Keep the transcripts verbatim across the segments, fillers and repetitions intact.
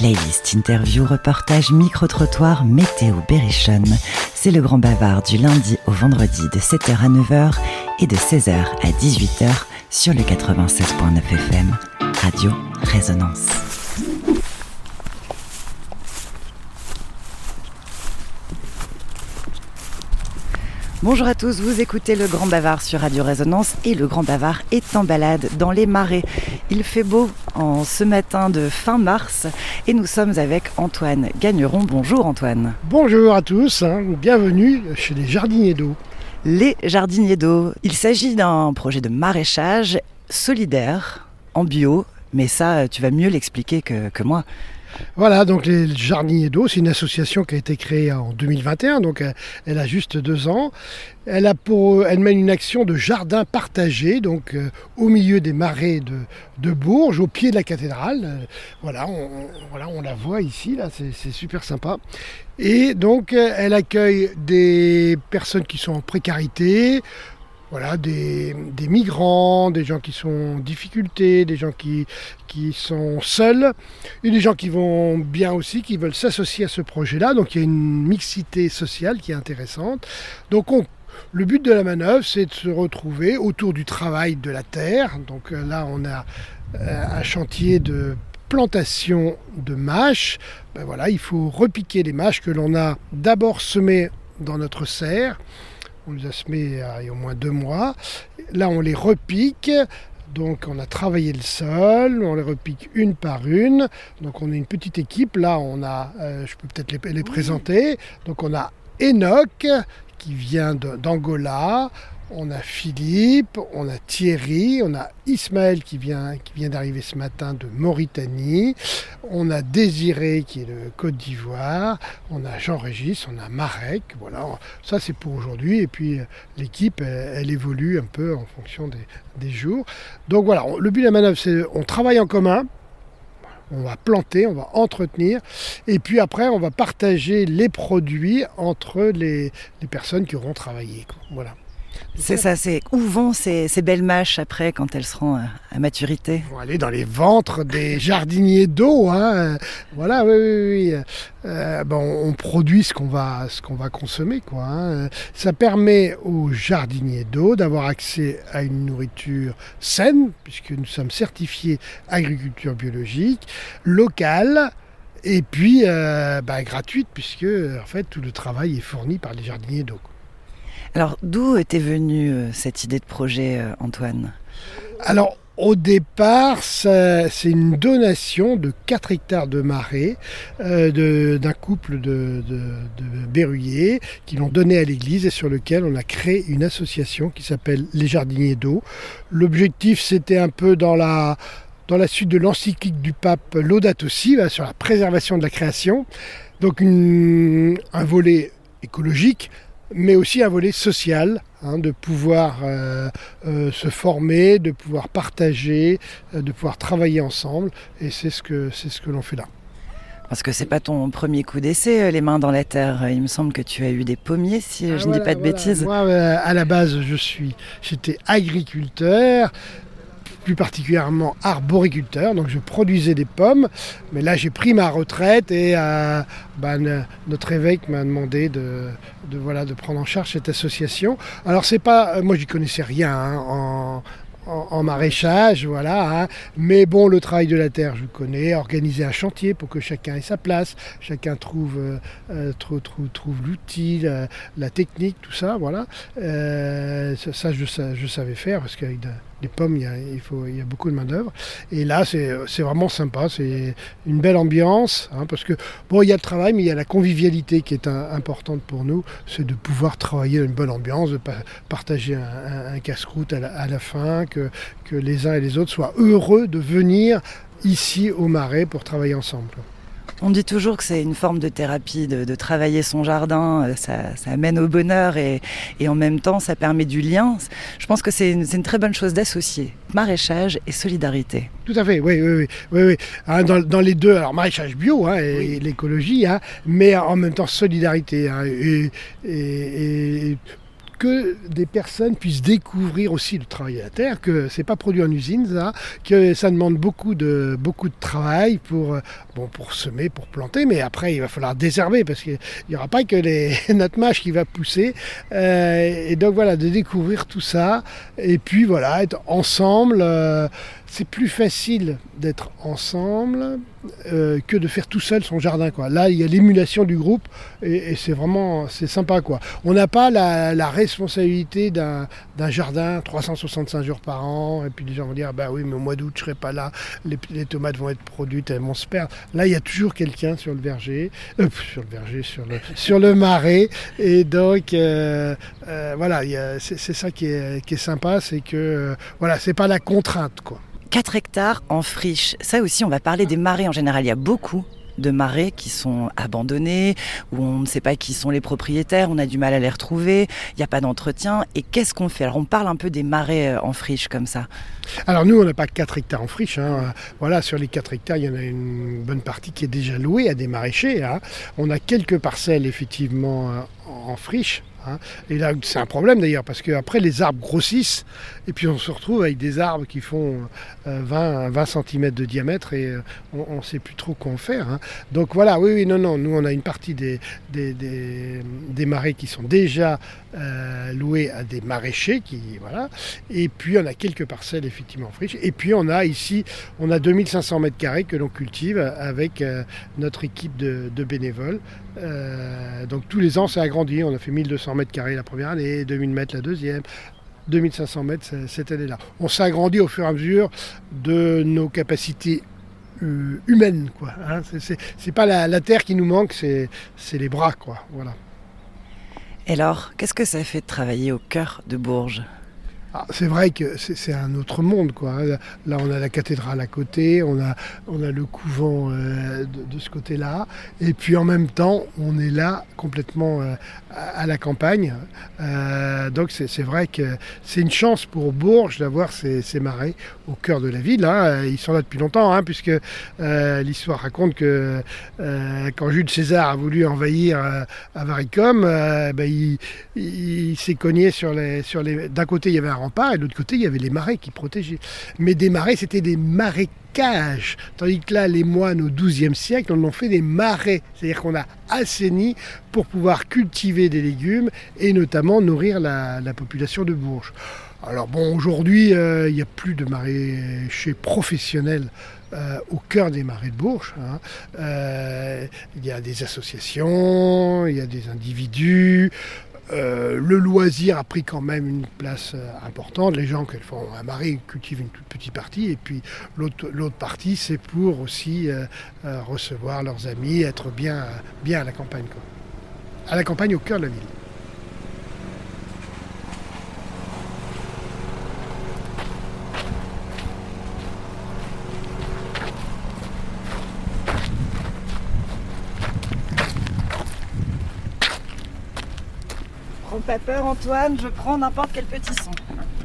Playlist, interview, reportage, micro-trottoir, météo, berrichonne. C'est le Grand Bavard du lundi au vendredi de sept heures à neuf heures et de seize heures à dix-huit heures sur le quatre-vingt-seize virgule neuf F M, Radio Résonance. Bonjour à tous, vous écoutez le Grand Bavard sur Radio Résonance et le Grand Bavard est en balade dans les marais. Il fait beau en ce matin de fin mars et nous sommes avec Antoine Gagneron. Bonjour Antoine. Bonjour à tous, hein, bienvenue chez les Jardiniers d'Eau. Les Jardiniers d'Eau, il s'agit d'un projet de maraîchage solidaire en bio, mais ça tu vas mieux l'expliquer que, que moi. Voilà, donc les Jardiniers d'Eau, c'est une association qui a été créée en deux mille vingt et un, donc elle a juste deux ans. Elle, a pour, elle mène une action de jardin partagé, donc euh, au milieu des marais de, de Bourges, au pied de la cathédrale. Voilà, on, voilà, on la voit ici, là, c'est, c'est super sympa. Et donc elle accueille des personnes qui sont en précarité, voilà, des, des migrants, des gens qui sont en difficulté, des gens qui, qui sont seuls, et des gens qui vont bien aussi, qui veulent s'associer à ce projet-là. Donc il y a une mixité sociale qui est intéressante. Donc on, le but de la manœuvre, c'est de se retrouver autour du travail de la terre. Donc là, on a un chantier de plantation de mâches. Ben voilà, il faut repiquer les mâches que l'on a d'abord semées dans notre serre. On les a semés il y a au moins deux mois. Là, on les repique. Donc, on a travaillé le sol. On les repique une par une. Donc, on est une petite équipe. Là, on a, euh, je peux peut-être les, les présenter. Donc, on a Enoch qui vient de, d'Angola. On a Philippe, on a Thierry, on a Ismaël qui vient, qui vient d'arriver ce matin de Mauritanie, on a Désiré qui est de Côte d'Ivoire, on a Jean-Régis, on a Marek, voilà, ça c'est pour aujourd'hui. Et puis l'équipe, elle, elle évolue un peu en fonction des, des jours. Donc voilà, on, le but de la manœuvre, c'est on travaille en commun. On va planter, on va entretenir et puis après on va partager les produits entre les, les personnes qui auront travaillé. Quoi. Voilà. C'est ça, c'est où vont ces, ces belles mâches après quand elles seront à, à maturité? Elles vont aller dans les ventres des jardiniers d'eau. Hein. Voilà, oui, oui, oui. Euh, ben, on produit ce qu'on va, ce qu'on va consommer, quoi, hein. Ça permet aux jardiniers d'eau d'avoir accès à une nourriture saine, puisque nous sommes certifiés agriculture biologique, locale. Et puis euh, ben, gratuite, puisque en fait, tout le travail est fourni par les jardiniers d'eau. Alors, d'où était venue euh, cette idée de projet, euh, Antoine ? Alors, au départ, ça, c'est une donation de quatre hectares de marais euh, de, d'un couple de, de, de berruyers qui l'ont donné à l'église et sur lequel on a créé une association qui s'appelle Les Jardiniers d'Eau. L'objectif, c'était un peu dans la... dans la suite de l'encyclique du pape Laudato Si, sur la préservation de la création. Donc, une, un volet écologique, mais aussi un volet social, hein, de pouvoir euh, euh, se former, de pouvoir partager, euh, de pouvoir travailler ensemble. Et c'est ce que, c'est ce que l'on fait là. Parce que c'est pas ton premier coup d'essai, les mains dans la terre. Il me semble que tu as eu des pommiers, si ah, je voilà, ne dis pas de voilà. bêtises. Moi, à la base, je suis, j'étais agriculteur, plus particulièrement arboriculteur, donc je produisais des pommes, mais là j'ai pris ma retraite et euh, ben, notre évêque m'a demandé de, de, voilà, de prendre en charge cette association. Alors c'est pas, moi j'y connaissais rien hein, en, en, en maraîchage, voilà, hein, mais bon le travail de la terre je connais, organiser un chantier pour que chacun ait sa place, chacun trouve, euh, trouve, trouve, trouve l'outil, la, la technique, tout ça, voilà, euh, ça, ça je, je savais faire parce qu'avec de, les pommes, il y a, il faut, il y a beaucoup de main d'œuvre. Et là, c'est, c'est vraiment sympa. C'est une belle ambiance. Hein, parce que, bon, il y a le travail, mais il y a la convivialité qui est un, importante pour nous. C'est de pouvoir travailler dans une bonne ambiance, de pa- partager un, un, un casse-croûte à la, à la fin, que, que les uns et les autres soient heureux de venir ici au Marais pour travailler ensemble. On dit toujours que c'est une forme de thérapie, de, de travailler son jardin, ça, ça amène au bonheur et, et en même temps ça permet du lien. Je pense que c'est une, c'est une très bonne chose d'associer maraîchage et solidarité. Tout à fait, oui, oui, oui. oui, oui. Hein, dans, dans les deux, alors maraîchage bio hein, et, oui. et l'écologie, hein, mais en même temps solidarité hein, et, et, et que des personnes puissent découvrir aussi le travail à la terre, que c'est pas produit en usine, ça, que ça demande beaucoup de, beaucoup de travail pour, bon, pour semer, pour planter, mais après il va falloir désherber parce qu'il n'y aura pas que les, notre mâche qui va pousser. Euh, et donc voilà, de découvrir tout ça, et puis voilà, être ensemble, euh, c'est plus facile d'être ensemble euh, que de faire tout seul son jardin, quoi. Là, il y a l'émulation du groupe et, et c'est vraiment c'est sympa, quoi. On n'a pas la, la responsabilité d'un, d'un jardin trois cent soixante-cinq jours par an, et puis les gens vont dire, bah oui, mais au mois d'août, je ne serai pas là, les, les tomates vont être produites, elles vont se perdre. Là, il y a toujours quelqu'un sur le verger, euh, sur le verger, sur le, sur le marais, et donc, euh, euh, voilà, y a, c'est, c'est ça qui est, qui est sympa, c'est que, euh, voilà, c'est pas la contrainte, quoi. quatre hectares en friche, ça aussi on va parler des marais en général, il y a beaucoup de marais qui sont abandonnés, où on ne sait pas qui sont les propriétaires, on a du mal à les retrouver, il n'y a pas d'entretien, et qu'est-ce qu'on fait ? Alors on parle un peu des marais en friche comme ça. Alors nous on n'a pas quatre hectares en friche, hein. Voilà, sur les quatre hectares il y en a une bonne partie qui est déjà louée à des maraîchers, hein. On a quelques parcelles effectivement en friche. Hein, et là c'est un problème d'ailleurs parce qu'après les arbres grossissent et puis on se retrouve avec des arbres qui font euh, vingt, vingt cm de diamètre et euh, on ne sait plus trop quoi en faire, hein. Donc voilà, oui oui non non, nous on a une partie des, des, des, des marais qui sont déjà euh, loués à des maraîchers qui, voilà, et puis on a quelques parcelles effectivement en friche, et puis on a ici on a deux mille cinq cents m² que l'on cultive avec euh, notre équipe de, de bénévoles, euh, donc tous les ans ça agrandit, on a fait mille deux cents mètres carrés la première année, deux mille mètres la deuxième, deux mille cinq cents mètres cette année-là. On s'agrandit au fur et à mesure de nos capacités humaines, quoi. Hein, c'est, c'est, c'est pas la, la terre qui nous manque, c'est, c'est les bras, quoi. Voilà. Et alors, qu'est-ce que ça fait de travailler au cœur de Bourges ? Ah, c'est vrai que c'est, c'est un autre monde, quoi. Là, on a la cathédrale à côté, on a, on a le couvent euh, de, de ce côté-là. Et puis, en même temps, on est là, complètement euh, à, à la campagne. Euh, donc, c'est, c'est vrai que c'est une chance pour Bourges d'avoir ces, ces marais au cœur de la ville, hein. Ils sont là depuis longtemps, hein, puisque euh, l'histoire raconte que euh, quand Jules César a voulu envahir euh, Avaricum, euh, bah, il, il, il s'est cogné sur les, sur les... D'un côté, il y avait un rempart, et de l'autre côté il y avait les marais qui protégeaient, mais des marais c'était des marécages, tandis que là les moines au douzième siècle on en fait des marais, c'est-à-dire qu'on a assaini pour pouvoir cultiver des légumes et notamment nourrir la, la population de Bourges. Alors bon, aujourd'hui euh, il n'y a plus de maraîchers professionnels Euh, au cœur des marais de Bourges, hein. Euh, il y a des associations, il y a des individus, euh, le loisir a pris quand même une place euh, importante, les gens qui font un marais cultivent une toute petite partie et puis l'autre, l'autre partie c'est pour aussi euh, euh, recevoir leurs amis, être bien, bien à la campagne, quoi. À la campagne au cœur de la ville. Pas peur Antoine, je prends n'importe quel petit son.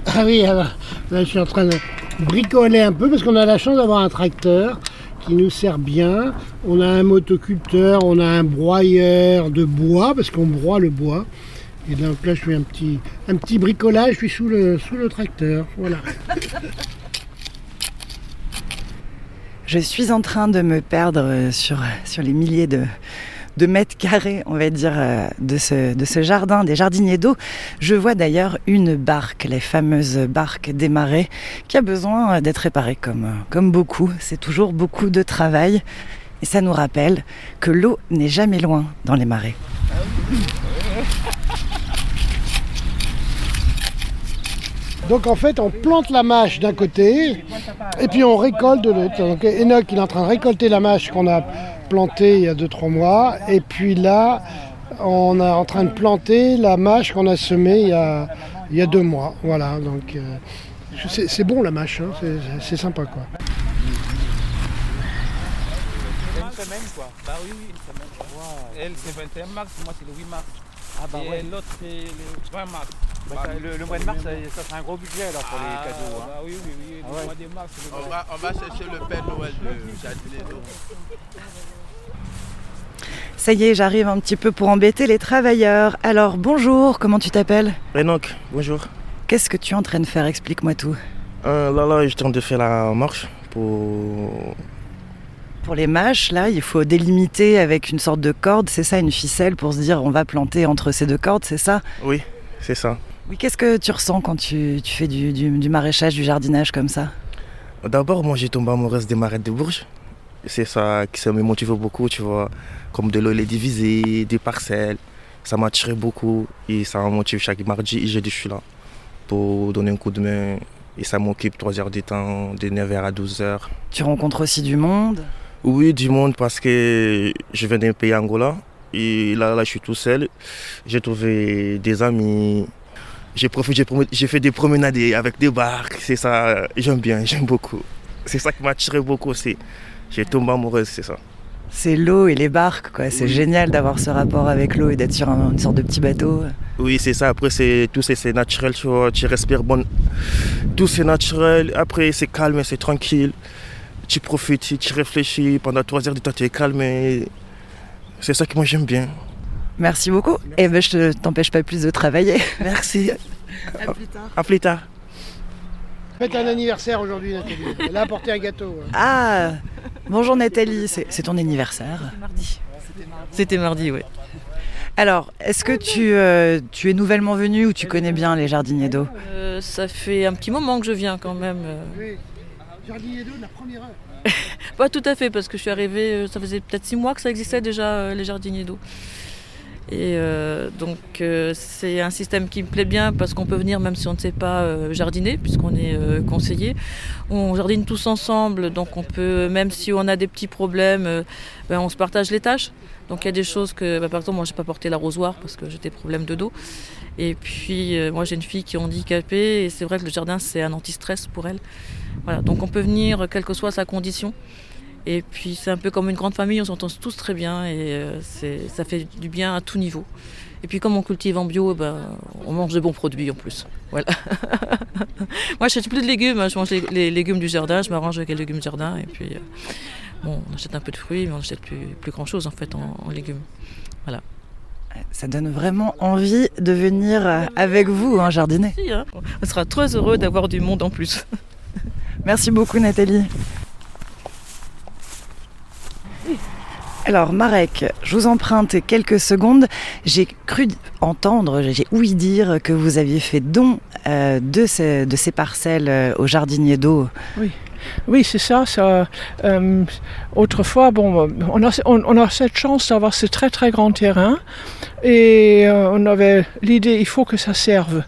Ah oui, alors là je suis en train de bricoler un peu parce qu'on a la chance d'avoir un tracteur qui nous sert bien. On a un motoculteur, on a un broyeur de bois parce qu'on broie le bois. Et donc là je fais un petit, un petit bricolage, je suis sous le, sous le tracteur. Voilà. Je suis en train de me perdre sur, sur les milliers de... de mètres carrés, on va dire, de ce, de ce jardin, des jardiniers d'eau. Je vois d'ailleurs une barque, les fameuses barques des marais, qui a besoin d'être réparée comme, comme beaucoup. C'est toujours beaucoup de travail. Et ça nous rappelle que l'eau n'est jamais loin dans les marais. Donc en fait, on plante la mâche d'un côté et puis on récolte de l'autre. Donc Enoch, il est en train de récolter la mâche qu'on a plantée il y a deux trois mois. Et puis là, on est en train de planter la mâche qu'on a semée il y a, il y a deux mois. Voilà, donc euh, c'est, c'est bon la mâche, hein, c'est, c'est sympa, quoi. Une semaine, quoi. Bah oui, une semaine. Wow. Elle, c'est vingt et un mars, moi, c'est le huit mars. Ah bah et ouais. L'autre, c'est le vingt mars. Bah, bah, le, le mois de mars, ça, ça sera un gros budget alors pour ah, les cadeaux. Hein. Bah oui, oui, oui. Ah, le ouais. mois de mars, le on, va, on va chercher le Père Noël de Jardiniers d'Eau. Ça y est, j'arrive un petit peu pour embêter les travailleurs. Alors bonjour, comment tu t'appelles ? Rénoc, bonjour. Qu'est-ce que tu es en train de faire ? Explique-moi tout. Euh, là, là, je suis en train de faire la marche pour... Pour les mâches, là, il faut délimiter avec une sorte de corde, c'est ça, une ficelle, pour se dire on va planter entre ces deux cordes, c'est ça ? Oui, c'est ça. Oui, qu'est-ce que tu ressens quand tu, tu fais du, du, du maraîchage, du jardinage comme ça ? D'abord, moi, j'ai tombé amoureuse des marais de Bourges. C'est ça qui m'a motivé beaucoup, tu vois, comme de l'eau les divisée, des parcelles. Ça m'a attiré beaucoup et ça m'a motivé chaque mardi et jeudi, je suis là pour donner un coup de main. Et ça m'occupe trois heures de temps, de neuf heures à douze heures. Tu rencontres aussi du monde ? Oui, du monde parce que je viens d'un pays Angola et là, là je suis tout seul. J'ai trouvé des amis, j'ai profité, j'ai fait des promenades avec des barques, c'est ça, j'aime bien, j'aime beaucoup. C'est ça qui m'a attiré beaucoup aussi. J'ai tombé amoureuse, c'est ça. C'est l'eau et les barques, quoi. C'est oui. Génial d'avoir ce rapport avec l'eau et d'être sur un, une sorte de petit bateau. Oui, c'est ça. Après, c'est, tout c'est, c'est naturel, tu vois. Tu respires bon. Tout c'est naturel. Après, c'est calme, c'est tranquille. Tu profites, tu réfléchis. Pendant trois heures de temps, tu es calme. Et... C'est ça que moi, j'aime bien. Merci beaucoup. Merci. Et ben, je ne t'empêche pas plus de travailler. Merci. À plus tard. À plus tard. Faites un anniversaire aujourd'hui, Nathalie. Elle a apporté un gâteau. Ah, bonjour Nathalie, c'est, c'est ton anniversaire. C'était mardi. C'était mardi, oui. Alors, est-ce que tu, euh, tu es nouvellement venue ou tu connais bien les Jardiniers d'Eau ? euh, Ça fait un petit moment que je viens quand même. Oui, Jardiniers d'Eau, la première heure. Pas tout à fait, parce que je suis arrivée, ça faisait peut-être six mois que ça existait déjà, euh, les Jardiniers d'Eau. Et euh, donc euh, c'est un système qui me plaît bien parce qu'on peut venir même si on ne sait pas euh, jardiner puisqu'on est euh, conseiller. On jardine tous ensemble, donc on peut, même si on a des petits problèmes, euh, ben on se partage les tâches. Donc il y a des choses que, ben, par exemple moi j'ai pas porté l'arrosoir parce que j'ai des problèmes de dos. Et puis euh, moi j'ai une fille qui est handicapée et c'est vrai que le jardin c'est un anti-stress pour elle. Voilà, donc on peut venir quelle que soit sa condition. Et puis c'est un peu comme une grande famille, on s'entend tous très bien et c'est, ça fait du bien à tout niveau. Et puis comme on cultive en bio, ben, on mange de bons produits en plus. Voilà. Moi je n'achète plus de légumes, je mange les, les légumes du jardin, je m'arrange avec les légumes du jardin. Et puis bon, on achète un peu de fruits, mais on n'achète plus, plus grand chose en fait en, en légumes. Voilà. Ça donne vraiment envie de venir avec vous hein, jardiner. Merci, hein. On sera très heureux d'avoir du monde en plus. Merci beaucoup Nathalie. Alors Marek, je vous emprunte quelques secondes. J'ai cru entendre, j'ai ouï dire que vous aviez fait don euh, de, ces, de ces parcelles euh, aux Jardiniers d'Eau. Oui, oui, c'est ça. ça euh, autrefois, bon, on a, on, on a cette chance d'avoir ce très très grand terrain et euh, on avait l'idée, il faut que ça serve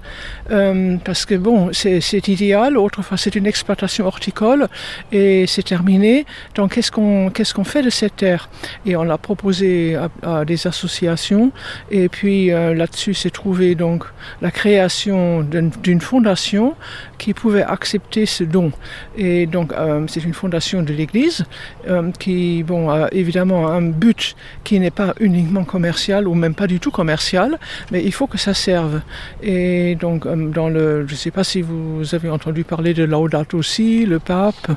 euh, parce que bon, c'est, c'est idéal. Autrefois, c'est une exploitation horticole et c'est terminé. Donc, qu'est-ce qu'on, qu'est-ce qu'on fait de cette terre ? Et on l'a proposé à, à des associations et puis euh, là-dessus s'est trouvée donc la création d'une, d'une fondation qui pouvait accepter ce don. Et donc euh, c'est une fondation de l'Église euh, qui bon, a évidemment un but qui n'est pas uniquement commercial ou même pas du tout commercial, mais il faut que ça serve. Et donc euh, dans le, je ne sais pas si vous avez entendu parler de Laudato Si, le pape.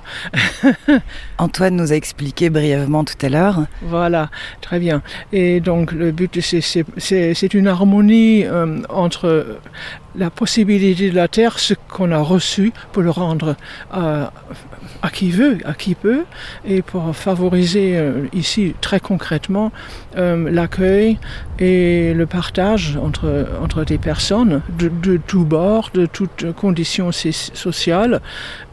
Antoine nous a expliqué brièvement tout à l'heure. Voilà, très bien. Et donc le but, c'est, c'est, c'est, c'est une harmonie euh, entre la possibilité de la terre, ce qu'on a reçu, pour le rendre à, à qui veut, à qui peut, et pour favoriser euh, ici très concrètement euh, l'accueil et le partage entre, entre des personnes de, de tous bords, de toutes conditions sociales,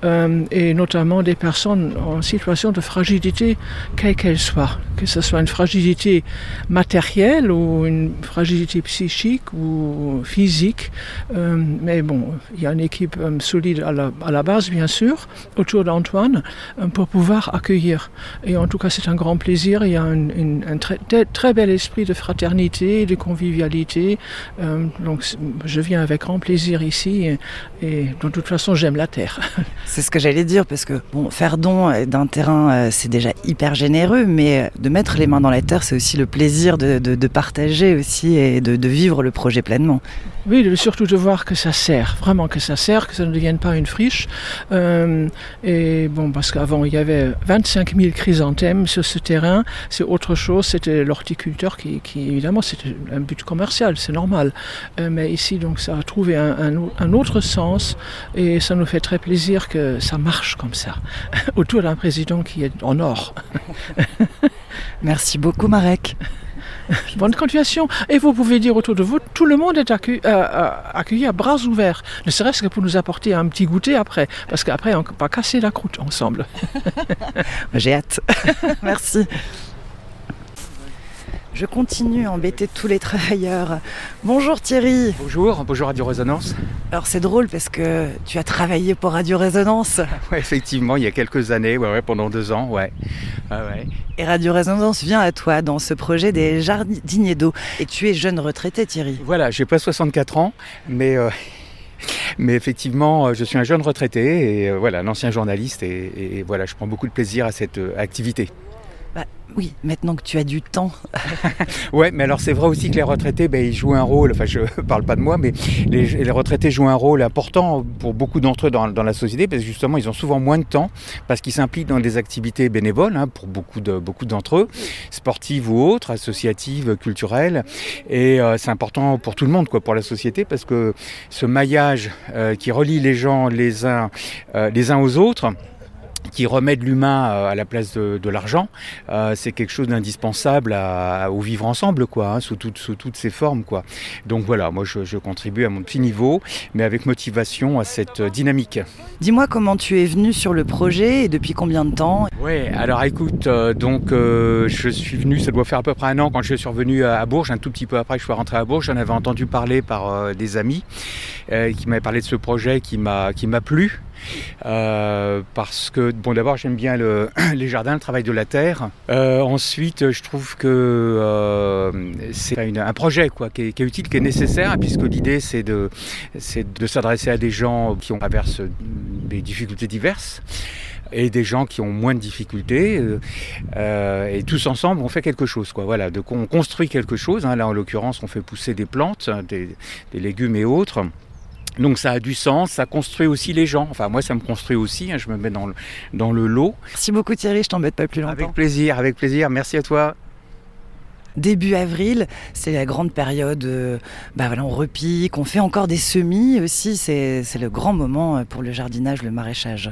euh, et notamment des personnes en situation de fragilité, quelle qu'elle soit, que ce soit une fragilité matérielle ou une fragilité psychique ou physique. Euh, mais bon, il y a une équipe euh, solide à la, à la base, bien sûr, autour d'Antoine, euh, pour pouvoir accueillir. Et en tout cas, c'est un grand plaisir. Il y a un, une, un très, très bel esprit de fraternité, de convivialité. Euh, donc, je viens avec grand plaisir ici. Et, et de toute façon, j'aime la terre. C'est ce que j'allais dire, parce que bon, faire don d'un terrain, euh, c'est déjà hyper généreux, mais de mettre les mains dans la terre, c'est aussi le plaisir de, de, de partager aussi et de, de vivre le projet pleinement. Oui, surtout de voir que ça sert, vraiment que ça sert, que ça ne devienne pas une friche. Euh, et bon, parce qu'avant, il y avait vingt-cinq mille chrysanthèmes sur ce terrain. C'est autre chose, c'était l'horticulteur qui, qui évidemment, c'était un but commercial, c'est normal. Euh, mais ici, donc, ça a trouvé un, un, un autre sens et ça nous fait très plaisir que ça marche comme ça, autour d'un président qui est en or. Merci beaucoup, Marek. Bonne continuation. Et vous pouvez dire autour de vous, tout le monde est accue- euh, accueilli à bras ouverts, ne serait-ce que pour nous apporter un petit goûter après, parce qu'après on ne peut pas casser la croûte ensemble. J'ai hâte. Merci. Je continue à embêter tous les travailleurs. Bonjour Thierry. Bonjour, bonjour Radio Résonance. Alors c'est drôle parce que tu as travaillé pour Radio Résonance. Ouais, effectivement, il y a quelques années, ouais, ouais, pendant deux ans. Ouais. Ah ouais. Et Radio Résonance vient à toi dans ce projet des Jardiniers d'Eau. Et tu es jeune retraité Thierry. Voilà, j'ai pas soixante-quatre ans, mais... Euh... Mais effectivement, je suis un jeune retraité et euh, voilà, un ancien journaliste et, et voilà, je prends beaucoup de plaisir à cette euh, activité. Bah, oui, maintenant que tu as du temps. Ouais, mais alors c'est vrai aussi que les retraités, ben, ils jouent un rôle, enfin je parle pas de moi, mais les, les retraités jouent un rôle important pour beaucoup d'entre eux dans, dans la société, parce que justement ils ont souvent moins de temps, parce qu'ils s'impliquent dans des activités bénévoles, hein, pour beaucoup, de, beaucoup d'entre eux, sportives ou autres, associatives, culturelles, et euh, c'est important pour tout le monde, quoi, pour la société, parce que ce maillage euh, qui relie les gens les uns, euh, les uns aux autres, qui remet de l'humain à la place de, de l'argent, euh, c'est quelque chose d'indispensable à, à, au vivre ensemble, quoi, hein, sous, tout, sous toutes ses formes, quoi. Donc voilà, moi je, je contribue à mon petit niveau, mais avec motivation à cette dynamique. Dis-moi comment tu es venu sur le projet et depuis combien de temps ? Oui, alors écoute, euh, donc euh, je suis venu, ça doit faire à peu près un an quand je suis survenu à, à Bourges, un tout petit peu après que je sois rentré à Bourges, j'en avais entendu parler par euh, des amis euh, qui m'avaient parlé de ce projet qui m'a, qui m'a plu. Euh, parce que bon, d'abord j'aime bien le, les jardins, le travail de la terre. Euh, ensuite, je trouve que euh, c'est une, un projet quoi, qui, est, qui est utile, qui est nécessaire, puisque l'idée c'est de, c'est de s'adresser à des gens qui ont traversé des difficultés diverses et des gens qui ont moins de difficultés. Euh, et tous ensemble, on fait quelque chose, quoi. Voilà, de, on construit quelque chose. Hein. Là, en l'occurrence, on fait pousser des plantes, des, des légumes et autres. Donc ça a du sens, ça construit aussi les gens. Enfin moi ça me construit aussi, hein, je me mets dans le, dans le lot. Merci beaucoup Thierry, je t'embête pas plus longtemps. Avec plaisir, avec plaisir, merci à toi. Début avril, c'est la grande période, euh, bah voilà, on repique, on fait encore des semis aussi, c'est, c'est le grand moment pour le jardinage, le maraîchage.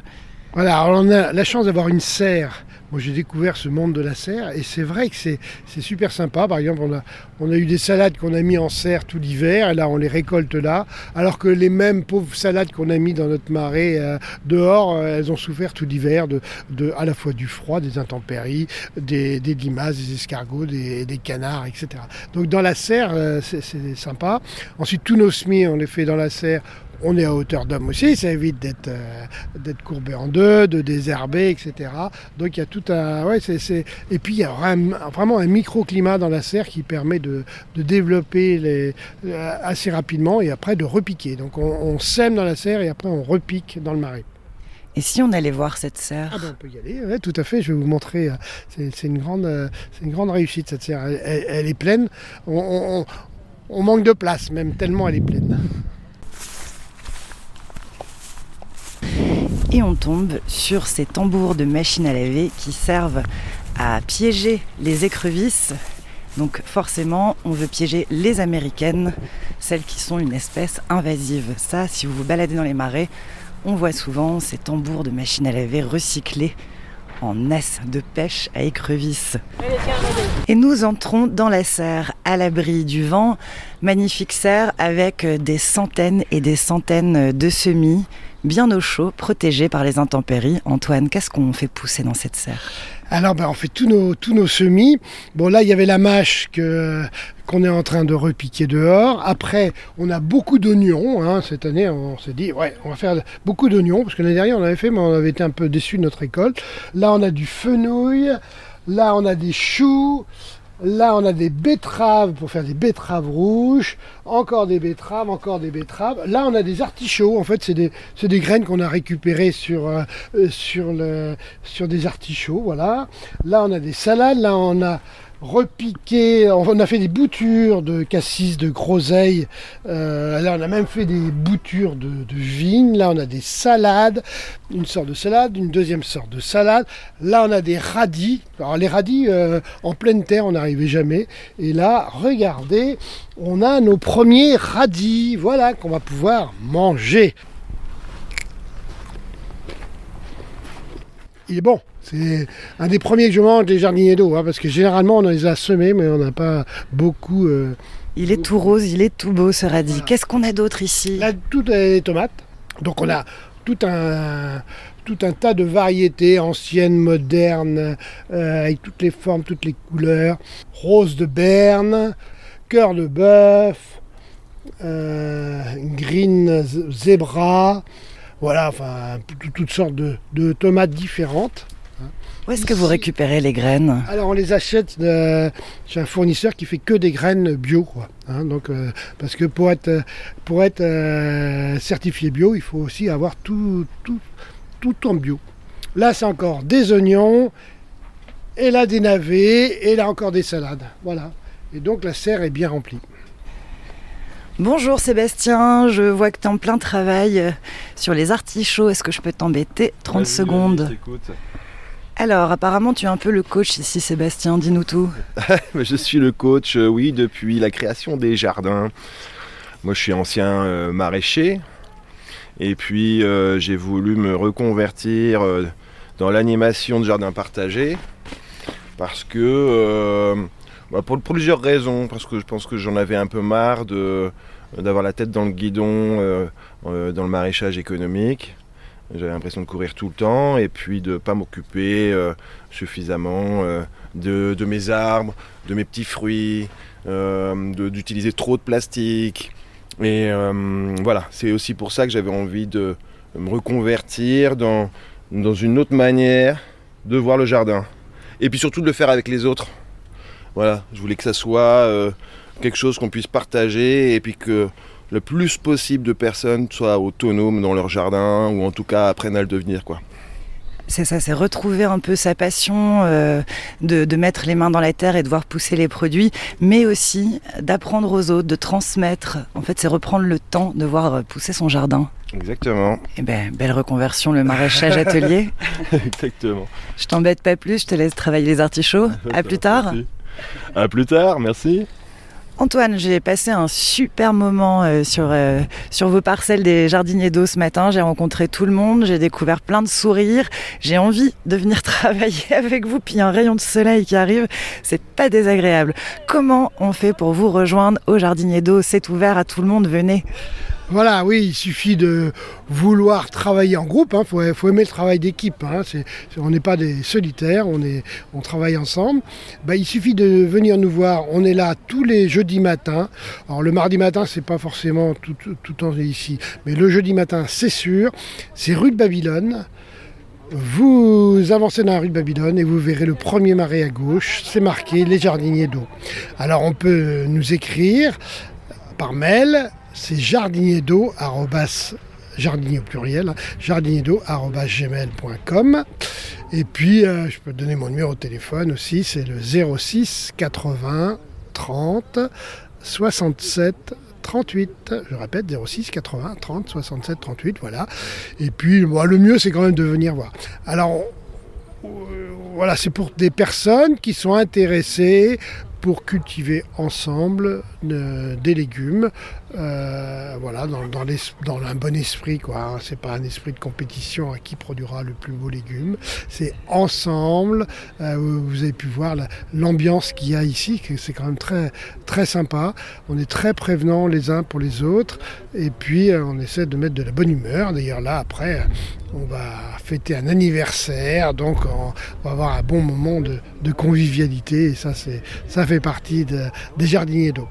Voilà, alors on a la chance d'avoir une serre. Moi, j'ai découvert ce monde de la serre et c'est vrai que c'est, c'est super sympa. Par exemple, on a, on a eu des salades qu'on a mis en serre tout l'hiver et là, on les récolte là. Alors que les mêmes pauvres salades qu'on a mis dans notre marais euh, dehors, euh, elles ont souffert tout l'hiver de, de, à la fois du froid, des intempéries, des, des limaces, des escargots, des, des canards, et cetera. Donc dans la serre, euh, c'est, c'est sympa. Ensuite, tous nos semis, on les fait dans la serre. On est à hauteur d'homme aussi, ça évite d'être, euh, d'être courbé en deux, de désherber, et cetera. Donc il y a tout un... Ouais, c'est, c'est... Et puis il y a vraiment un microclimat dans la serre qui permet de, de développer les, euh, assez rapidement et après de repiquer. Donc on, on sème dans la serre et après on repique dans le marais. Et si on allait voir cette serre ? Ah ben on peut y aller, ouais, tout à fait, je vais vous montrer. C'est, c'est, une, grande, c'est une grande réussite cette serre. Elle, elle, elle est pleine, on, on, on manque de place même, tellement elle est pleine. Et on tombe sur ces tambours de machines à laver qui servent à piéger les écrevisses. Donc forcément, on veut piéger les américaines, celles qui sont une espèce invasive. Ça, si vous vous baladez dans les marais, on voit souvent ces tambours de machines à laver recyclés en as de pêche à écrevisses. Et nous entrons dans la serre à l'abri du vent. Magnifique serre avec des centaines et des centaines de semis. Bien au chaud, protégé par les intempéries. Antoine, qu'est-ce qu'on fait pousser dans cette serre ? Alors, ben, on fait tous nos, tous nos semis. Bon, là, il y avait la mâche que, qu'on est en train de repiquer dehors. Après, on a beaucoup d'oignons. Hein. Cette année, on s'est dit, ouais, on va faire beaucoup d'oignons. Parce que l'année dernière, on avait fait, mais on avait été un peu déçus de notre récolte. Là, on a du fenouil. Là, on a des choux. Là, on a des betteraves pour faire des betteraves rouges, encore des betteraves, encore des betteraves. Là, on a des artichauts. En fait, c'est des, c'est des graines qu'on a récupérées sur, euh, sur, le, sur des artichauts. Voilà. Là, on a des salades. Là, on a repiqué, on a fait des boutures de cassis, de groseille, euh, là on a même fait des boutures de, de vigne, là on a des salades, une sorte de salade, une deuxième sorte de salade, là on a des radis, alors les radis euh, en pleine terre on n'arrivait jamais, et là regardez, on a nos premiers radis, voilà, qu'on va pouvoir manger. Il est bon. C'est un des premiers que je mange, les jardiniers d'eau, hein, parce que généralement on les a semés, mais on n'a pas beaucoup... Euh, il est tout rose, il est tout beau ce radis. Voilà. Qu'est-ce qu'on a d'autre ici? Là, toutes les tomates. Donc on a tout un, tout un tas de variétés, anciennes, modernes, euh, avec toutes les formes, toutes les couleurs. Rose de Berne, cœur de bœuf, euh, green zebra... Voilà, enfin, toutes sortes de, de tomates différentes. Où est-ce Ici, que vous récupérez les graines? Alors, on les achète euh, chez un fournisseur qui fait que des graines bio, quoi. Hein, donc, euh, parce que pour être, pour être euh, certifié bio, il faut aussi avoir tout, tout, tout en bio. Là, c'est encore des oignons, et là, des navets, et là, encore des salades. Voilà. Et donc, la serre est bien remplie. Bonjour Sébastien, je vois que tu es en plein travail sur les artichauts. Est-ce que je peux t'embêter trente Vas-y, secondes. T'écoute. Alors, apparemment, tu es un peu le coach ici, Sébastien. Dis-nous tout. Je suis le coach, oui, depuis la création des jardins. Moi, je suis ancien euh, maraîcher. Et puis, euh, j'ai voulu me reconvertir euh, dans l'animation de jardins partagés. Parce que... Euh, Pour plusieurs raisons, parce que je pense que j'en avais un peu marre de, d'avoir la tête dans le guidon, euh, euh, dans le maraîchage économique. J'avais l'impression de courir tout le temps et puis de ne pas m'occuper euh, suffisamment euh, de, de mes arbres, de mes petits fruits, euh, de, d'utiliser trop de plastique. Et euh, voilà, c'est aussi pour ça que j'avais envie de me reconvertir dans, dans une autre manière de voir le jardin. Et puis surtout de le faire avec les autres. Voilà, je voulais que ça soit euh, quelque chose qu'on puisse partager et puis que le plus possible de personnes soient autonomes dans leur jardin ou en tout cas apprennent à le devenir, quoi. C'est ça, c'est retrouver un peu sa passion euh, de, de mettre les mains dans la terre et de voir pousser les produits, mais aussi d'apprendre aux autres, de transmettre. En fait, c'est reprendre le temps de voir pousser son jardin. Exactement. Eh ben, belle reconversion, le maraîchage atelier. Exactement. Je t'embête pas plus, je te laisse travailler les artichauts. À plus tard. Merci. À plus tard, merci. Antoine, j'ai passé un super moment euh, sur, euh, sur vos parcelles des jardiniers d'eau ce matin. J'ai rencontré tout le monde, j'ai découvert plein de sourires. J'ai envie de venir travailler avec vous, puis un rayon de soleil qui arrive, c'est pas désagréable. Comment on fait pour vous rejoindre aux jardiniers d'eau? C'est ouvert à tout le monde, venez. Voilà, oui, il suffit de vouloir travailler en groupe, hein, faut, faut aimer le travail d'équipe, hein, c'est, on n'est pas des solitaires, on, est, on travaille ensemble. Bah, il suffit de venir nous voir, on est là tous les jeudis matins. Alors le mardi matin, c'est pas forcément tout le temps ici, mais le jeudi matin, c'est sûr, c'est rue de Babylone. Vous avancez dans la rue de Babylone et vous verrez le premier marais à gauche, c'est marqué Les Jardiniers d'eau. Alors on peut nous écrire par mail. C'est jardinier d'eau, jardinier au pluriel, jardinier d'eau, gmail point com. Et puis, euh, je peux te donner mon numéro de téléphone aussi, c'est le zéro six quatre-vingts trente soixante-sept trente-huit. Je répète, zéro six quatre-vingts trente soixante-sept trente-huit, voilà. Et puis, bah, le mieux, c'est quand même de venir voir. Alors, on, euh, voilà, c'est pour des personnes qui sont intéressées pour cultiver ensemble euh, des légumes, euh, voilà, dans, dans, les, dans un bon esprit, quoi, hein. C'est pas un esprit de compétition à qui produira le plus beau légume, c'est ensemble. Euh, vous avez pu voir la, l'ambiance qu'il y a ici, que c'est quand même très, très sympa. On est très prévenants les uns pour les autres, et puis euh, on essaie de mettre de la bonne humeur. D'ailleurs là, après, on va fêter un anniversaire, donc on, on va avoir un bon moment de, de convivialité, et ça, c'est, ça fait partie de, des jardiniers d'eau.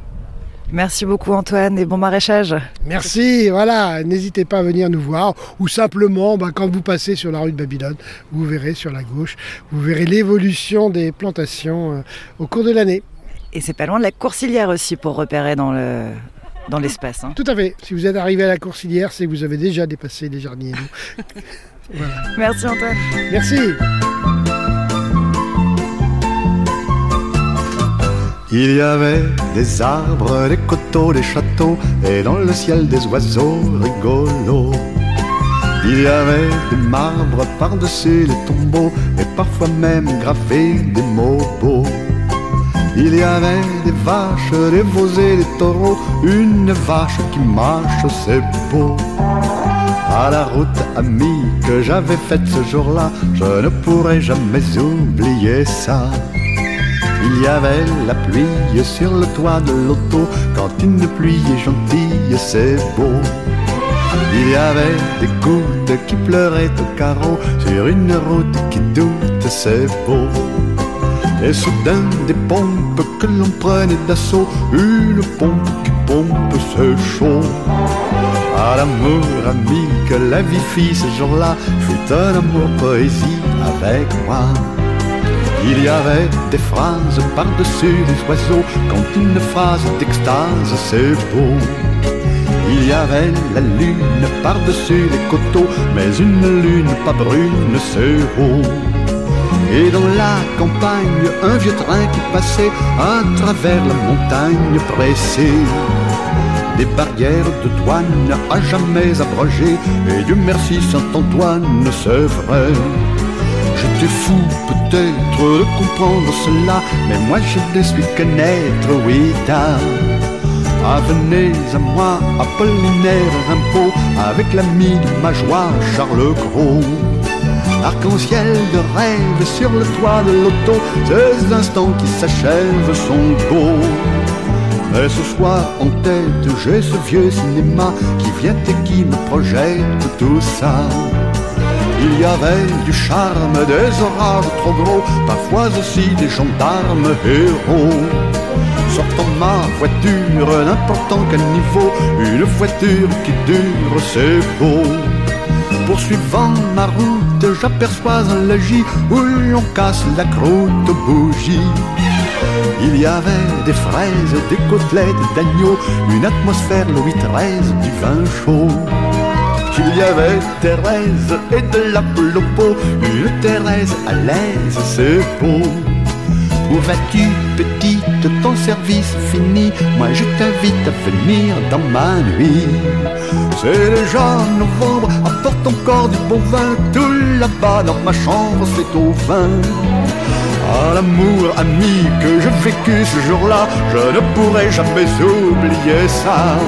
Merci beaucoup Antoine et bon maraîchage. Merci, voilà, n'hésitez pas à venir nous voir ou simplement ben, quand vous passez sur la rue de Babylone, vous verrez sur la gauche, vous verrez l'évolution des plantations euh, au cours de l'année. Et c'est pas loin de la Courcilière aussi pour repérer dans le... dans l'espace. Hein. Tout à fait, si vous êtes arrivé à la Courcilière, c'est que vous avez déjà dépassé les jardiniers d'eau. Voilà. Merci Antoine. Merci. Il y avait des arbres, des coteaux, des châteaux, et dans le ciel des oiseaux rigolos. Il y avait des marbres par-dessus les tombeaux, et parfois même gravés des mots beaux. Il y avait des vaches, des veaux et des taureaux, une vache qui marche, c'est beau. À la route amie que j'avais faite ce jour-là, je ne pourrai jamais oublier ça. Il y avait la pluie sur le toit de l'auto, quand une pluie est gentille, c'est beau. Il y avait des gouttes qui pleuraient au carreau, sur une route qui doute, c'est beau. Et soudain des pompes que l'on prenait d'assaut, une pompe qui pompe, c'est chaud. À l'amour ami que la vie fit ce jour-là, fut un amour poésie avec moi. Il y avait des phrases par-dessus les oiseaux, quand une phrase d'extase, c'est beau. Il y avait la lune par-dessus les coteaux, mais une lune pas brune, c'est beau. Et dans la campagne, un vieux train qui passait à travers la montagne pressée. Des barrières de douane à jamais abrogées, et Dieu merci Saint-Antoine, c'est vrai. J'étais fou peut-être de comprendre cela, mais moi je ne suis que naître, oui tard. Ah, venez à moi, Apollinaire Rimbaud, avec l'ami de ma joie, Charles Gros. Arc-en-ciel de rêve sur le toit de l'auto, ces instants qui s'achèvent sont beaux. Mais ce soir en tête, j'ai ce vieux cinéma qui vient et qui me projette tout ça. Il y avait du charme, des orages trop gros, parfois aussi des gendarmes héros. Sortant ma voiture, n'importe quel niveau, une voiture qui dure, c'est beau. Poursuivant ma route, j'aperçois un logis où l'on casse la croûte aux bougies. Il y avait des fraises, des côtelettes d'agneau, une atmosphère Louis treize du vin chaud. Il y avait Thérèse et de la Plopo, une Thérèse à l'aise, c'est beau. Où vas-tu petite, ton service fini, moi je t'invite à venir dans ma nuit. C'est déjà novembre, apporte encore du bon vin, tout là-bas dans ma chambre c'est au vin. Ah, l'amour ami que j'ai vécu ce jour-là, je ne pourrai jamais oublier ça.